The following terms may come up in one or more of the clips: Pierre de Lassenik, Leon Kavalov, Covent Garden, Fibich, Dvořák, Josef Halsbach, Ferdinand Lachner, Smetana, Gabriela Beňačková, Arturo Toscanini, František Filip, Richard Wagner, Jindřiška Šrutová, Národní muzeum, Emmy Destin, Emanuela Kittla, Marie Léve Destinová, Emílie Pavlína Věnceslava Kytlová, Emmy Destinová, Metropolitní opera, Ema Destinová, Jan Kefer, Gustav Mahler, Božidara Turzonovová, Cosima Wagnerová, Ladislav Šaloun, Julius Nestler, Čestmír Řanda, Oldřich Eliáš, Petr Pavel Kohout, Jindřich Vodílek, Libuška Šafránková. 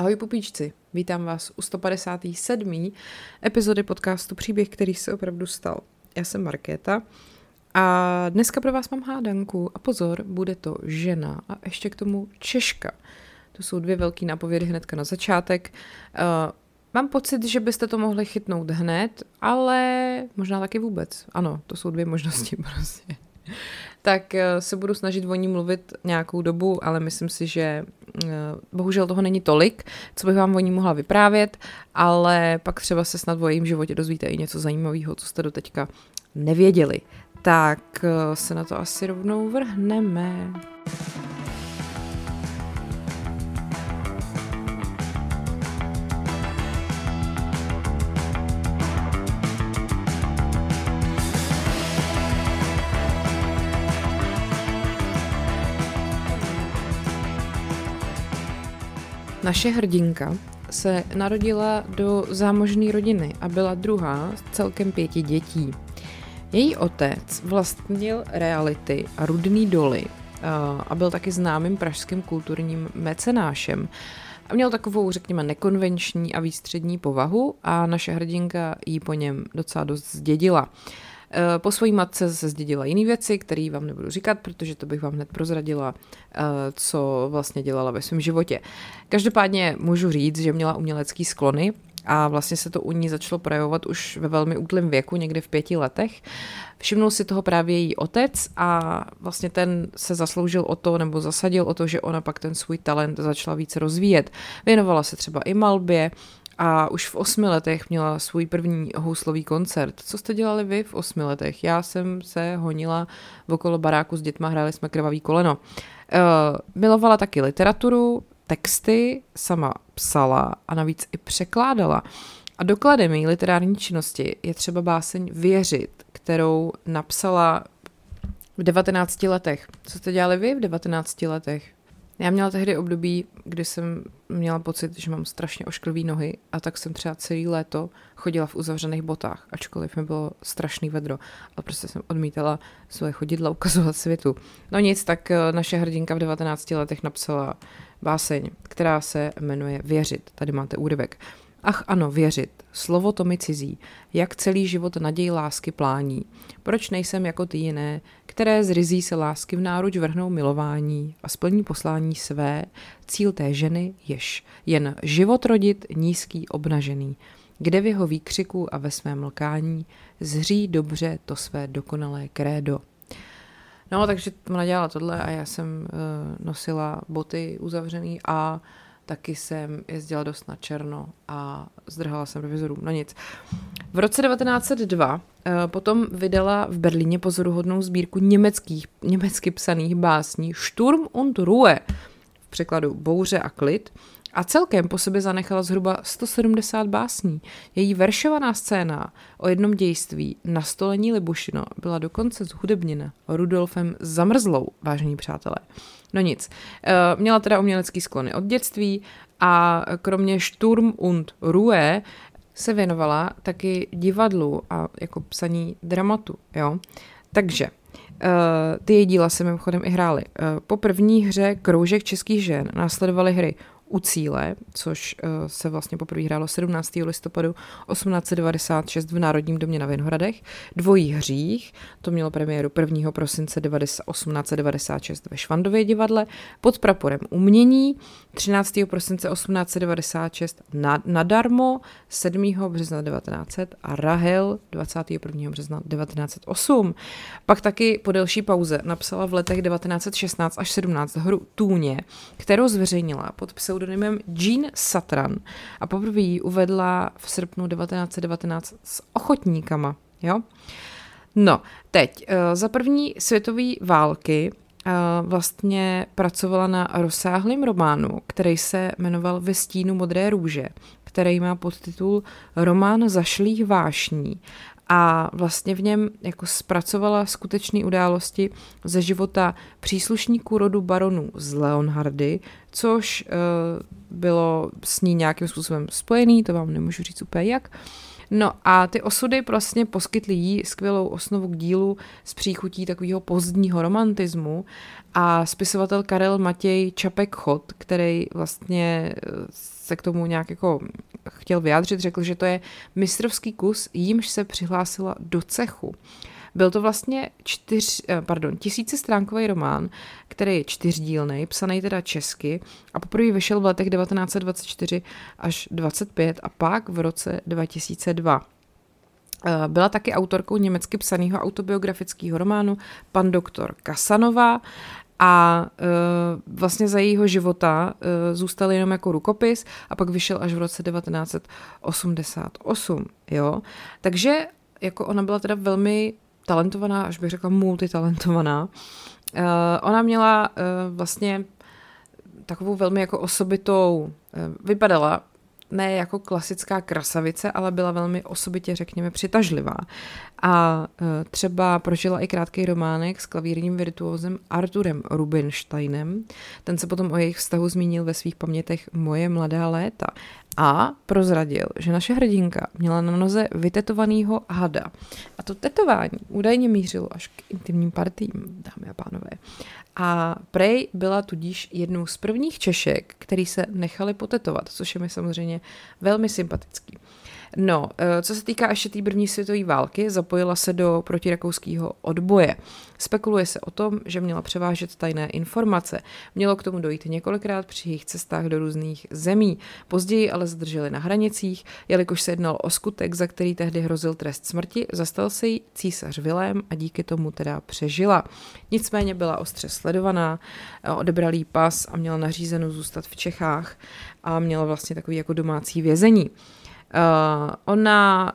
Ahoj pupíčci, vítám vás u 157. epizody podcastu Příběh, který se opravdu stal. Já jsem Markéta a dneska pro vás mám hádanku a pozor, bude to žena a ještě k tomu Češka. To jsou dvě velký nápovědy hnedka na začátek. Mám pocit, že byste to mohli chytnout hned, ale možná taky vůbec. Ano, to jsou dvě možnosti prostě. Tak se budu snažit o ní mluvit nějakou dobu, ale myslím si, že bohužel toho není tolik, co bych vám o ní mohla vyprávět, ale pak třeba se snad o jejím životě dozvíte i něco zajímavého, co jste doteďka nevěděli. Tak se na to asi rovnou vrhneme. Naše hrdinka se narodila do zámožné rodiny a byla druhá z celkem 5 dětí. Její otec vlastnil reality a rudný doly a byl taky známým pražským kulturním mecenášem. A měl takovou, řekněme, nekonvenční a výstřední povahu a naše hrdinka ji po něm docela dost zdědila. Po své matce se zdědila jiné věci, které vám nebudu říkat, protože to bych vám hned prozradila, co vlastně dělala ve svém životě. Každopádně můžu říct, že měla umělecké sklony a vlastně se to u ní začalo projevovat už ve velmi útlém věku, někde v 5 letech. Všimnul si toho právě její otec a vlastně ten se zasloužil o to, nebo zasadil o to, že ona pak ten svůj talent začala více rozvíjet. Věnovala se třeba i malbě, a už v 8 letech měla svůj první houslový koncert. Co jste dělali vy v 8 letech? Já jsem se honila okolo baráku s dětma, hráli jsme Krvavý koleno. Milovala taky literaturu, texty, sama psala a navíc i překládala. A dokladem její literární činnosti je třeba báseň Věřit, kterou napsala v 19 letech. Co jste dělali vy v 19 letech? Já měla tehdy období, kdy jsem měla pocit, že mám strašně ošklivý nohy a tak jsem třeba celý léto chodila v uzavřených botách, ačkoliv mi bylo strašný vedro, ale prostě jsem odmítala svoje chodidla ukazovat světu. No nic, tak naše hrdinka v 19 letech napsala báseň, která se jmenuje Věřit. Tady máte úryvek. Ach ano, věřit, slovo to mi cizí, jak celý život naděj lásky plání. Proč nejsem jako ty jiné, které z rizí se lásky v náruč vrhnou milování a splní poslání své, cíl té ženy jež jen život rodit nízký obnažený, kde v jeho výkřiku a ve svém lkání zří dobře to své dokonalé krédo. No, takže ona dělala tohle a já jsem nosila boty uzavřený a taky jsem jezdila dost na černo a zdrhala jsem revizorům. No nic. V roce 1902 potom vydala v Berlíně pozoruhodnou sbírku německy psaných básní Sturm und Ruhe, v překladu Bouře a klid, a celkem po sobě zanechala zhruba 170 básní. Její veršovaná scéna o jednom dějství Nastolení Libušino byla dokonce zhudebněna Rudolfem Zamrzlou, vážení přátelé. No nic, měla teda umělecký sklony od dětství a kromě Sturm und Ruhe se věnovala taky divadlu a jako psaní dramatu, jo. Takže ty její díla se mimochodem i hrály. Po první hře Kroužek českých žen následovaly hry U cíle, což se vlastně poprvé hrálo 17. listopadu 1896 v Národním domě na Vinohradech, Dvojí hřích, to mělo premiéru 1. prosince 1896 ve Švandově divadle, Pod praporem umění 13. prosince 1896 Nadarmo, 7. března 1900 a Rahel 21. března 1908. Pak taky po delší pauze napsala v letech 1916 až 17 hru Tůně, kterou zveřejnila pod pseudonymem Jean Satran a poprvé ji uvedla v srpnu 1919 s Ochotníkama. Jo? No, teď. Za první světové války vlastně pracovala na rozsáhlém románu, který se jmenoval Ve stínu modré růže, který má podtitul Román zašlých vášní. A vlastně v něm jako zpracovala skutečné události ze života příslušníků rodu baronů z Leonhardy, což bylo s ní nějakým způsobem spojený, to vám nemůžu říct úplně jak. No a ty osudy vlastně poskytly jí skvělou osnovu k dílu s příchutí takového pozdního romantismu a spisovatel Karel Matěj Čapek-Chod, který vlastně se k tomu nějak jako chtěl vyjádřit, řekl, že to je mistrovský kus, jímž se přihlásila do cechu. Byl to vlastně 1000stránkový román, který je 4dílnej, psaný teda česky a poprvé vyšel v letech 1924 až 25 a pak v roce 2002. Byla taky autorkou německy psaného autobiografického románu Pan doktor Kasanova a vlastně za jejího života zůstal jenom jako rukopis a pak vyšel až v roce 1988. Jo? Takže jako ona byla teda velmi talentovaná, až bych řekla multitalentovaná. Ona měla vlastně takovou velmi jako osobitou, vypadala ne jako klasická krasavice, ale byla velmi osobitě, řekněme, přitažlivá. A třeba prožila i krátký románek s klavírním virtuózem Arturem Rubinsteinem. Ten se potom o jejich vztahu zmínil ve svých pamětech Moje mladá léta. A prozradil, že naše hrdinka měla na noze vytetovanýho hada. A to tetování údajně mířilo až k intimním partím, dámy a pánové. A prej byla tudíž jednou z prvních Češek, který se nechali potetovat, což je mi samozřejmě velmi sympatický. No, co se týká ještě té první světové války, zapojila se do protirakouského odboje. Spekuluje se o tom, že měla převážet tajné informace. Mělo k tomu dojít několikrát při jejich cestách do různých zemí. Později ale zadrželi na hranicích, jelikož se jednalo o skutek, za který tehdy hrozil trest smrti, zastal se jí císař Vilém a díky tomu teda přežila. Nicméně byla ostře sledovaná, odebrali jí pas a měla nařízeno zůstat v Čechách a měla vlastně takový jako domácí vězení. Ona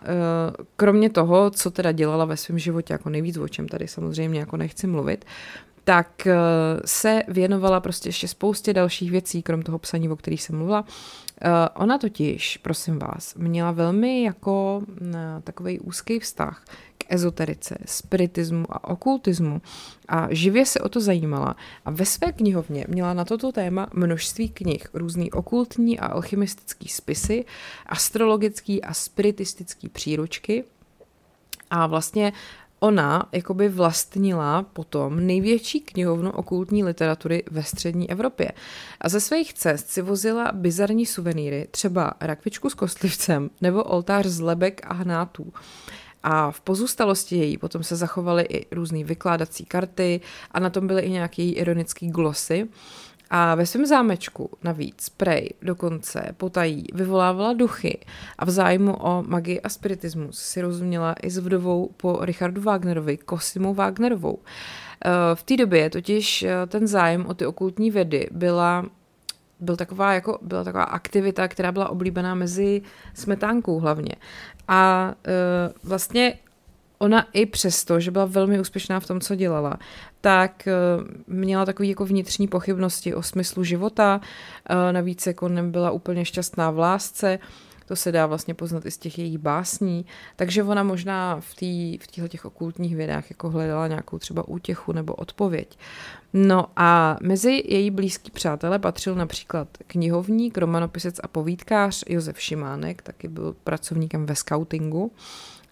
kromě toho, co teda dělala ve svém životě jako nejvíc, o čem tady samozřejmě jako nechci mluvit, tak se věnovala prostě ještě spoustě dalších věcí, krom toho psaní, o kterých jsem mluvila. Ona totiž, prosím vás, měla velmi jako takovej úzký vztah k ezoterice, spiritismu a okultismu a živě se o to zajímala a ve své knihovně měla na toto téma množství knih, různý okultní a alchymistický spisy, astrologický a spiritistický příručky a vlastně ona jakoby vlastnila potom největší knihovnu okultní literatury ve střední Evropě. A ze svých cest si vozila bizarní suvenýry, třeba rakvičku s kostlivcem nebo oltář z lebek a hnátů. A v pozůstalosti její potom se zachovaly i různé vykládací karty a na tom byly i nějaké její ironické glosy. A ve svém zámečku navíc prej dokonce potají vyvolávala duchy a v zájmu o magii a spiritismus si rozuměla i s vdovou po Richardu Wagnerovi, Cosimu Wagnerovou. V té době totiž ten zájem o ty okultní vědy byla taková aktivita, která byla oblíbená mezi smetánkou hlavně. A vlastně ona i přesto, že byla velmi úspěšná v tom, co dělala, tak měla takový jako vnitřní pochybnosti o smyslu života, navíc jako nebyla úplně šťastná v lásce, to se dá vlastně poznat i z těch jejich básní, takže ona možná v těchto okultních vědách jako hledala nějakou třeba útěchu nebo odpověď. No a mezi její blízký přátelé patřil například knihovník, romanopisec a povídkář Josef Šimánek, taky byl pracovníkem ve skautingu,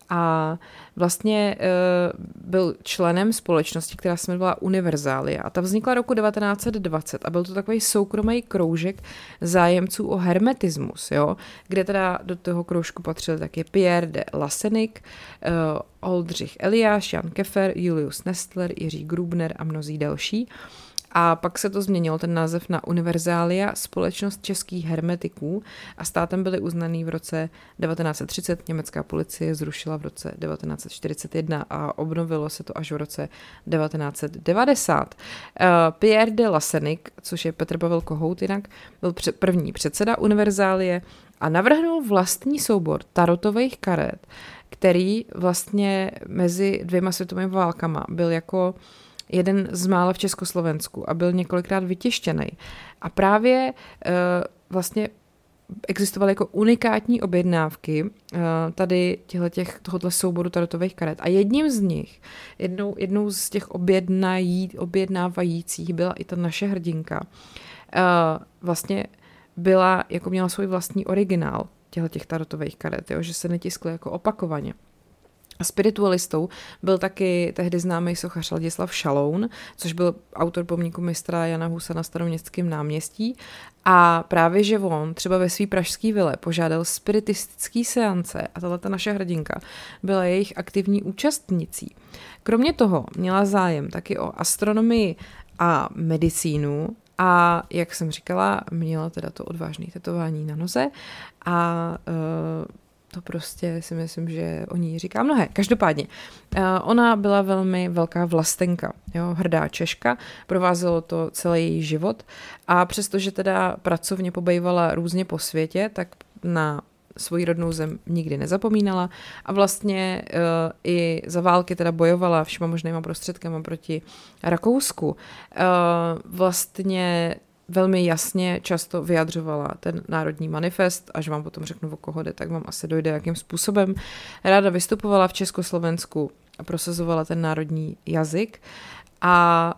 a vlastně byl členem společnosti, která se jmenovala Universalia. A ta vznikla roku 1920 a byl to takový soukromý kroužek zájemců o hermetismus, jo? Kde teda do toho kroužku patřil taky Pierre de Lassenik, Oldřich Eliáš, Jan Kefer, Julius Nestler, Jiří Grubner a mnozí další. A pak se to změnilo, ten název na Universalia, společnost českých hermetiků a státem byly uznaný v roce 1930, německá policie zrušila v roce 1941 a obnovilo se to až v roce 1990. Pierre de Lassenik, což je Petr Pavel Kohout jinak, byl první předseda Universalie a navrhnul vlastní soubor tarotových karet, který vlastně mezi dvěma světovými válkama byl jako jeden z mála v Československu a byl několikrát vytištěný. A právě vlastně existovaly jako unikátní objednávky tady tohoto souboru tarotových karet. A jedním z nich, jednou z těch objednávajících byla i ta naše hrdinka. Vlastně měla svůj vlastní originál. těch tarotových karet, jo, že se netiskly jako opakovaně. A spiritualistou byl taky tehdy známý sochař Ladislav Šaloun, což byl autor pomníku mistra Jana Husa na Staroměstském náměstí. A právě že on třeba ve svý pražský vile požádal spiritistický seance a tato naše hrdinka byla jejich aktivní účastnicí. Kromě toho měla zájem taky o astronomii a medicínu a, jak jsem říkala, měla teda to odvážné tetování na noze a to prostě si myslím, že o ní říká mnohé. Každopádně, ona byla velmi velká vlastenka, jo, hrdá Češka, provázelo to celý její život a přestože teda pracovně pobejvala různě po světě, tak na svoji rodnou zem nikdy nezapomínala a vlastně i za války teda bojovala všema možnýma prostředkama proti Rakousku. Vlastně velmi jasně často vyjadřovala ten národní manifest, až vám potom řeknu, o koho jde, tak vám asi dojde, jakým způsobem. Ráda vystupovala v Československu a prosazovala ten národní jazyk a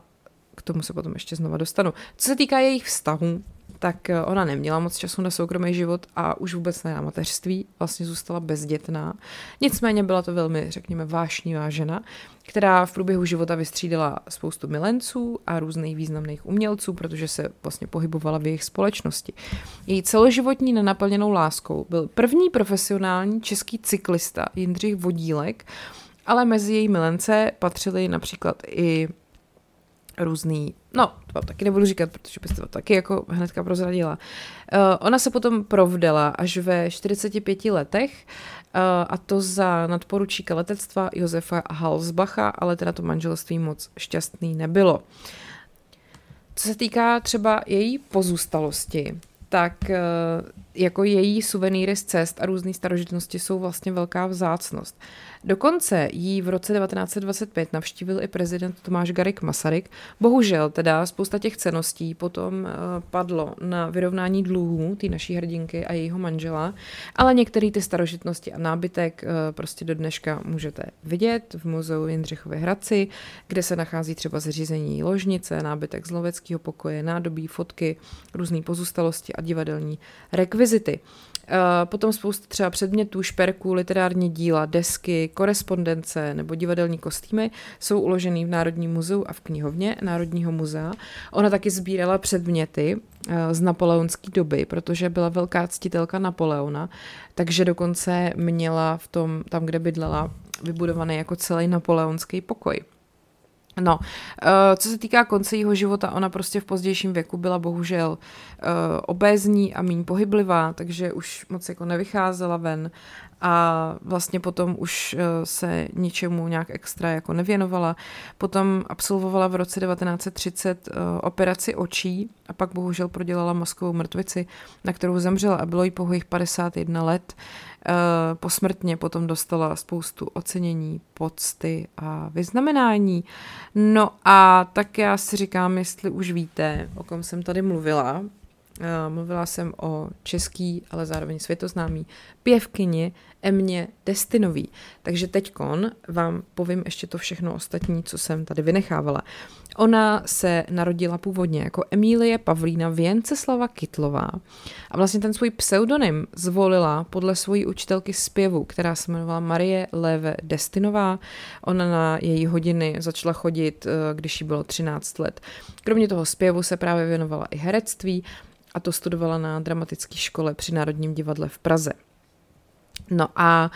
k tomu se potom ještě znova dostanu. Co se týká jejich vztahů, tak ona neměla moc času na soukromý život a už vůbec ne na mateřství, vlastně zůstala bezdětná. Nicméně byla to velmi, řekněme, vášnivá žena, která v průběhu života vystřídala spoustu milenců a různých významných umělců, protože se vlastně pohybovala v jejich společnosti. Její celoživotní nenaplněnou láskou byl první profesionální český cyklista Jindřich Vodílek, ale mezi její milence patřili například i různý, no, to vám taky nebudu říkat, protože byste to taky jako hnedka prozradila. Ona se potom provdala až ve 45 letech, a to za nadporučíka letectva Josefa Halsbacha, ale teda to manželství moc šťastný nebylo. Co se týká třeba její pozůstalosti, tak jako její suvenýry z cest a různé starožitnosti jsou vlastně velká vzácnost. Dokonce jí v roce 1925 navštívil i prezident Tomáš Garrigue Masaryk. Bohužel teda spousta těch ceností potom padlo na vyrovnání dluhů té naší hrdinky a jejího manžela, ale některé ty starožitnosti a nábytek prostě do dneška můžete vidět v muzeu Jindřichově Hradci, kde se nachází třeba zřízení ložnice, nábytek z loveckého pokoje, nádobí, fotky, různé pozůstalosti a divadelní rekvizity. Potom spousta třeba předmětů, šperků, literární díla, desky, korespondence nebo divadelní kostýmy jsou uložený v Národním muzeu a v knihovně Národního muzea. Ona taky sbírala předměty z napoleonské doby, protože byla velká ctitelka Napoleona, takže dokonce měla v tom, tam, kde bydlela, vybudovaný jako celý napoleonský pokoj. No, co se týká konce jeho života, ona prostě v pozdějším věku byla bohužel obézní a méně pohyblivá, takže už moc jako nevycházela ven a vlastně potom už se ničemu nějak extra jako nevěnovala. Potom absolvovala v roce 1930 operaci očí a pak bohužel prodělala mozkovou mrtvici, na kterou zemřela a bylo jí pouhých 51 let. Posmrtně potom dostala spoustu ocenění, pocty a vyznamenání. No a tak já si říkám, jestli už víte, o kom jsem tady mluvila. Mluvila jsem o český, ale zároveň světoznámý pěvkyni Emě Destinový. Takže teďkon vám povím ještě to všechno ostatní, co jsem tady vynechávala. Ona se narodila původně jako Emílie Pavlína Věnceslava Kytlová a vlastně ten svůj pseudonym zvolila podle svojí učitelky zpěvu, která se jmenovala Marie Léve Destinová. Ona na její hodiny začala chodit, když jí bylo 13 let. Kromě toho zpěvu se právě věnovala i herectví a to studovala na dramatické škole při Národním divadle v Praze. No a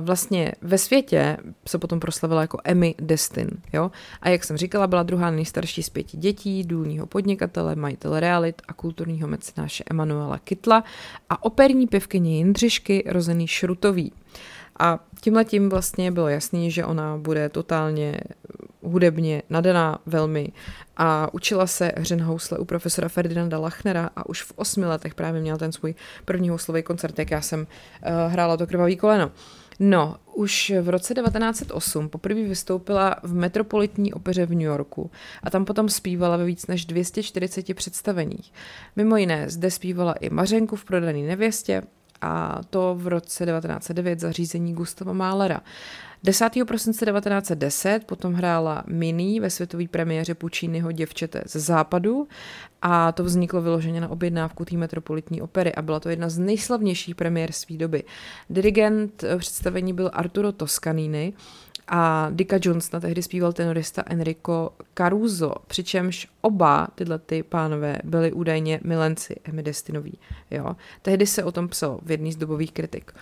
vlastně ve světě se potom proslavila jako Emmy Destin, jo? A jak jsem říkala, byla druhá nejstarší z 5 dětí, důlního podnikatele, majitele realit a kulturního mecenáše Emanuela Kittla a operní pěvkyně Jindřířky rozený Šrutový. A tímhletím vlastně bylo jasný, že ona bude totálně hudebně nadaná velmi a učila se hře na housle u profesora Ferdinanda Lachnera a už v 8 letech právě měla ten svůj první houslový koncert, jak já jsem hrála to krvavý koleno. No, už v roce 1908 poprvé vystoupila v Metropolitní opeře v New Yorku a tam potom zpívala ve víc než 240 představeních. Mimo jiné zde zpívala i Mařenku v Prodaný nevěstě a to v roce 1909 zařízení Gustava Mahlera. 10. prosince 1910 potom hrála Minnie ve světové premiéře Pucciniho Děvčete ze západu a to vzniklo vyloženě na objednávku té Metropolitní opery a byla to jedna z nejslavnějších premiér své doby. Dirigent představení byl Arturo Toscanini a Dicka Johnsona tehdy zpíval tenorista Enrico Caruso, přičemž oba tyhle ty pánové byli údajně milenci Emmy Destinový. Jo? Tehdy se o tom psalo v jedný z dobových kritik.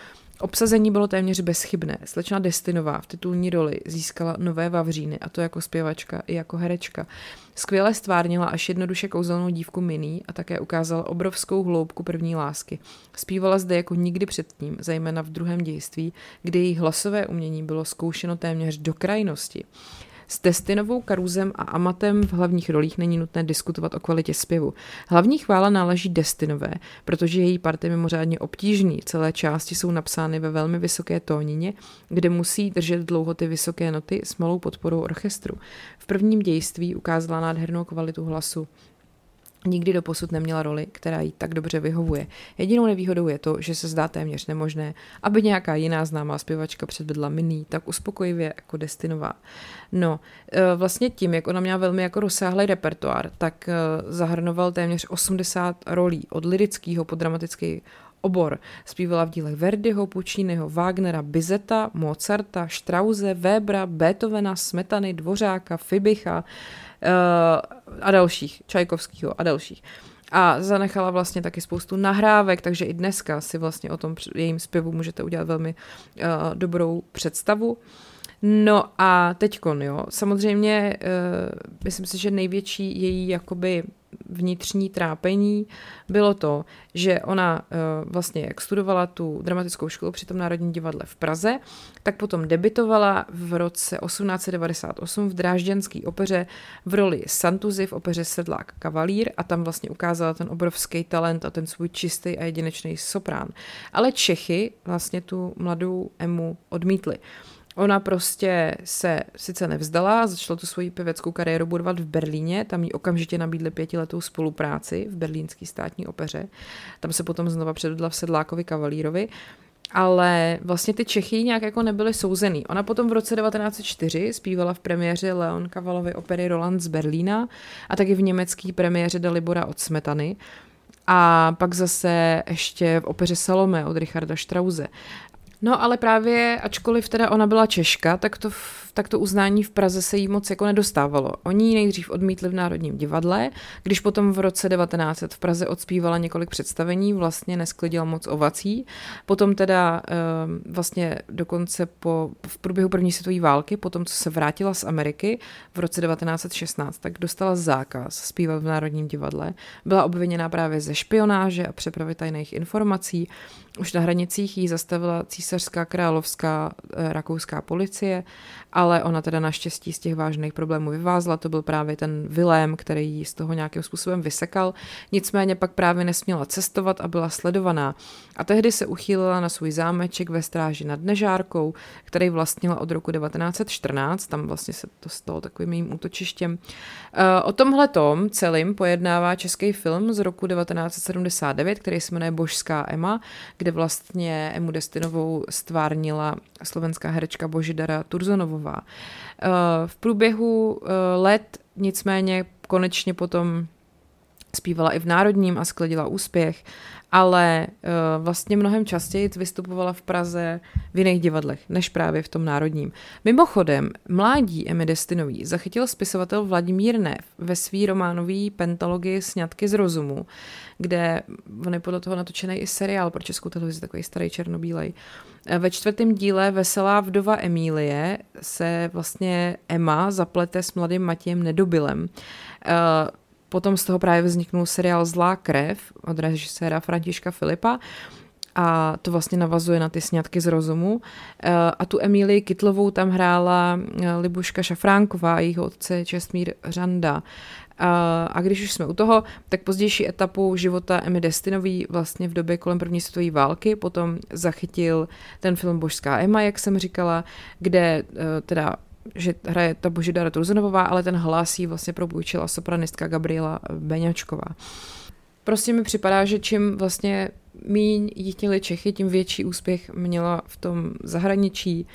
Obsazení bylo téměř bezchybné. Slečna Destinová v titulní roli získala nové vavříny, a to jako zpěvačka i jako herečka. Skvěle stvárnila až jednoduše kouzelnou dívku Minnie a také ukázala obrovskou hloubku první lásky. Zpívala zde jako nikdy předtím, zejména v druhém dějství, kdy její hlasové umění bylo zkoušeno téměř do krajnosti. S Destinovou, Karuzem a Amatem v hlavních rolích není nutné diskutovat o kvalitě zpěvu. Hlavní chvála náleží Destinové, protože její party je mimořádně obtížný. Celé části jsou napsány ve velmi vysoké tónině, kde musí držet dlouho ty vysoké noty s malou podporou orchestru. V prvním dějství ukázala nádhernou kvalitu hlasu. Nikdy doposud neměla roli, která jí tak dobře vyhovuje. Jedinou nevýhodou je to, že se zdá téměř nemožné, aby nějaká jiná známá zpěvačka předvedla Minnie tak uspokojivě jako Destinová. No, vlastně tím, jak ona měla velmi jako rozsáhlý repertoár, tak zahrnoval téměř 80 rolí od lirického po dramatický obor. Zpívala v dílech Verdiho, Pucciniho, Wagnera, Bizeta, Mozarta, Strause, Webera, Beethovena, Smetany, Dvořáka, Fibicha a dalších, Čajkovského a dalších. A zanechala vlastně taky spoustu nahrávek, takže i dneska si vlastně o tom jejím zpěvu můžete udělat velmi dobrou představu. No a teďkon, jo, samozřejmě myslím si, že největší její jakoby vnitřní trápení bylo to, že ona vlastně jak studovala tu dramatickou školu při tom Národním divadle v Praze, tak potom debitovala v roce 1898 v Drážděnské opeře v roli Santuzy v opeře Sedlák kavalír a tam vlastně ukázala ten obrovský talent a ten svůj čistý a jedinečný soprán. Ale Čechy vlastně tu mladou Emu odmítli. Ona prostě se sice nevzdala, začala tu svoji pěveckou kariéru budovat v Berlíně, tam jí okamžitě nabídli 5letou spolupráci v berlínský státní opeře, tam se potom znova předvedla v Sedlákovi kavalírovi, ale vlastně ty Čechy nějak jako nebyly souzený. Ona potom v roce 1904 zpívala v premiéře Leon Kavalovy opery Roland z Berlína a taky v německý premiéře Dalibora od Smetany. A pak zase ještě v opeře Salome od Richarda Strause. No ale právě, ačkoliv teda ona byla Češka, tak to uznání v Praze se jí moc jako nedostávalo. Oni ji nejdřív odmítli v Národním divadle, když potom v roce 1900 v Praze odspívala několik představení, vlastně nesklidila moc ovací. Potom teda vlastně dokonce v průběhu první světové války, potom co se vrátila z Ameriky v roce 1916, tak dostala zákaz zpívat v Národním divadle. Byla obviněná právě ze špionáže a přepravy tajných informací. Už na hranicích jí zastavila císařská královská rakouská policie, ale ona teda naštěstí z těch vážných problémů vyvázla, to byl právě ten Vilém, který ji z toho nějakým způsobem vysekal, nicméně pak právě nesměla cestovat a byla sledovaná. A tehdy se uchýlila na svůj zámeček ve Stráži nad Nežárkou, který vlastnila od roku 1914, tam vlastně se to stalo takovým jejím útočištěm. O tomhletom celým pojednává český film z roku 1979, který se jmenuje Božská Ema, kde vlastně Emu Destinovou stvárnila slovenská herečka Božidara Turzonovová. V průběhu let nicméně konečně potom zpívala i v Národním a sklidila úspěch, ale vlastně mnohem častěji vystupovala v Praze v jiných divadlech, než právě v tom Národním. Mimochodem, mládí Emmy Destinový zachytil spisovatel Vladimír Nev ve svý románový pentalogii Sňatky z rozumu, kde on je podle toho natočený i seriál pro Českou televizi, takový starý černobílej. Ve čtvrtém díle Veselá vdova Emílie se vlastně Ema zaplete s mladým Matějem Nedobylem. Potom z toho právě vzniknul seriál Zlá krev od režiséra Františka Filipa a to vlastně navazuje na ty Sňatky z rozumu. A tu Emílii Kittlovou tam hrála Libuška Šafránková a jejího otce Čestmír Řanda. A když už jsme u toho, tak pozdější etapu života Emmy Destinový vlastně v době kolem první světové války potom zachytil ten film Božská Ema, jak jsem říkala, kde teda že hraje ta Božidara Turzonovová, ale ten hlas jí vlastně propůjčila sopranistka Gabriela Beňačková. Prostě mi připadá, že čím vlastně míň ji chtěli Čechy, tím větší úspěch měla v tom zahraničí.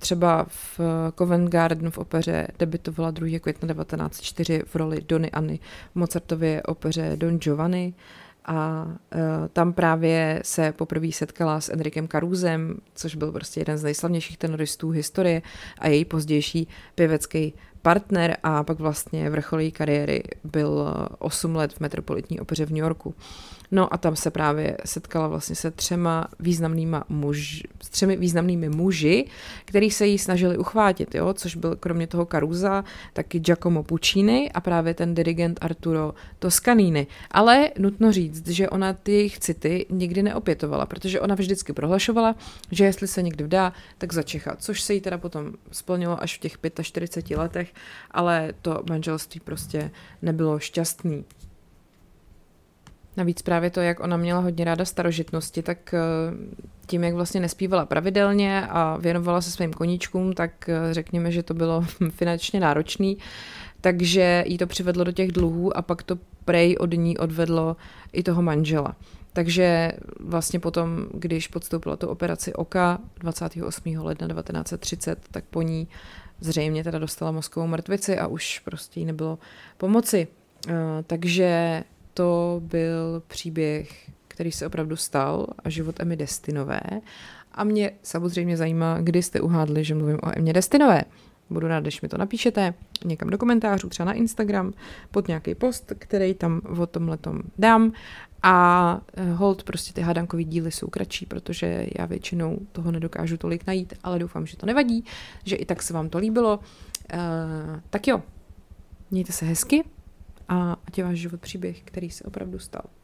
Třeba v Covent Garden v opeře debutovala 2. května 1904 v roli Dony Anny v Mozartově opeře Don Giovanni a tam právě se poprvé setkala s Enricem Carusem, což byl prostě jeden z nejslavnějších tenoristů historie a její pozdější pěvecký partner a pak vlastně vrchol její kariéry byl 8 let v Metropolitní opeře v New Yorku. No a tam se právě setkala vlastně se třemi významnými muži, který se jí snažili uchvátit, jo? Což byl kromě toho Carusa taky Giacomo Puccini a právě ten dirigent Arturo Toscanini. Ale nutno říct, že ona ty jejich city nikdy neopětovala, protože ona vždycky prohlašovala, že jestli se někdy vdá, tak za Čecha, což se jí teda potom splnilo až v těch 45 letech, ale to manželství prostě nebylo šťastný. Navíc právě to, jak ona měla hodně ráda starožitnosti, tak tím, jak vlastně nespívala pravidelně a věnovala se svým koníčkům, tak řekněme, že to bylo finančně náročný, takže jí to přivedlo do těch dluhů a pak to prej od ní odvedlo i toho manžela. Takže vlastně potom, když podstoupila tu operaci oka 28. ledna 1930, tak po ní zřejmě teda dostala mozkovou mrtvici a už prostě jí nebylo pomoci. Takže to byl příběh, který se opravdu stal a život Emmy Destinové. A mě samozřejmě zajímá, kdy jste uhádli, že mluvím o Emmě Destinové. Budu rád, když mi to napíšete někam do komentářů, třeba na Instagram, pod nějaký post, který tam o tomhletom dám. A hold, prostě ty hádankový díly jsou kratší, protože já většinou toho nedokážu tolik najít, ale doufám, že to nevadí, že i tak se vám to líbilo. Tak jo, mějte se hezky. A ať je váš život příběh, který se opravdu stal.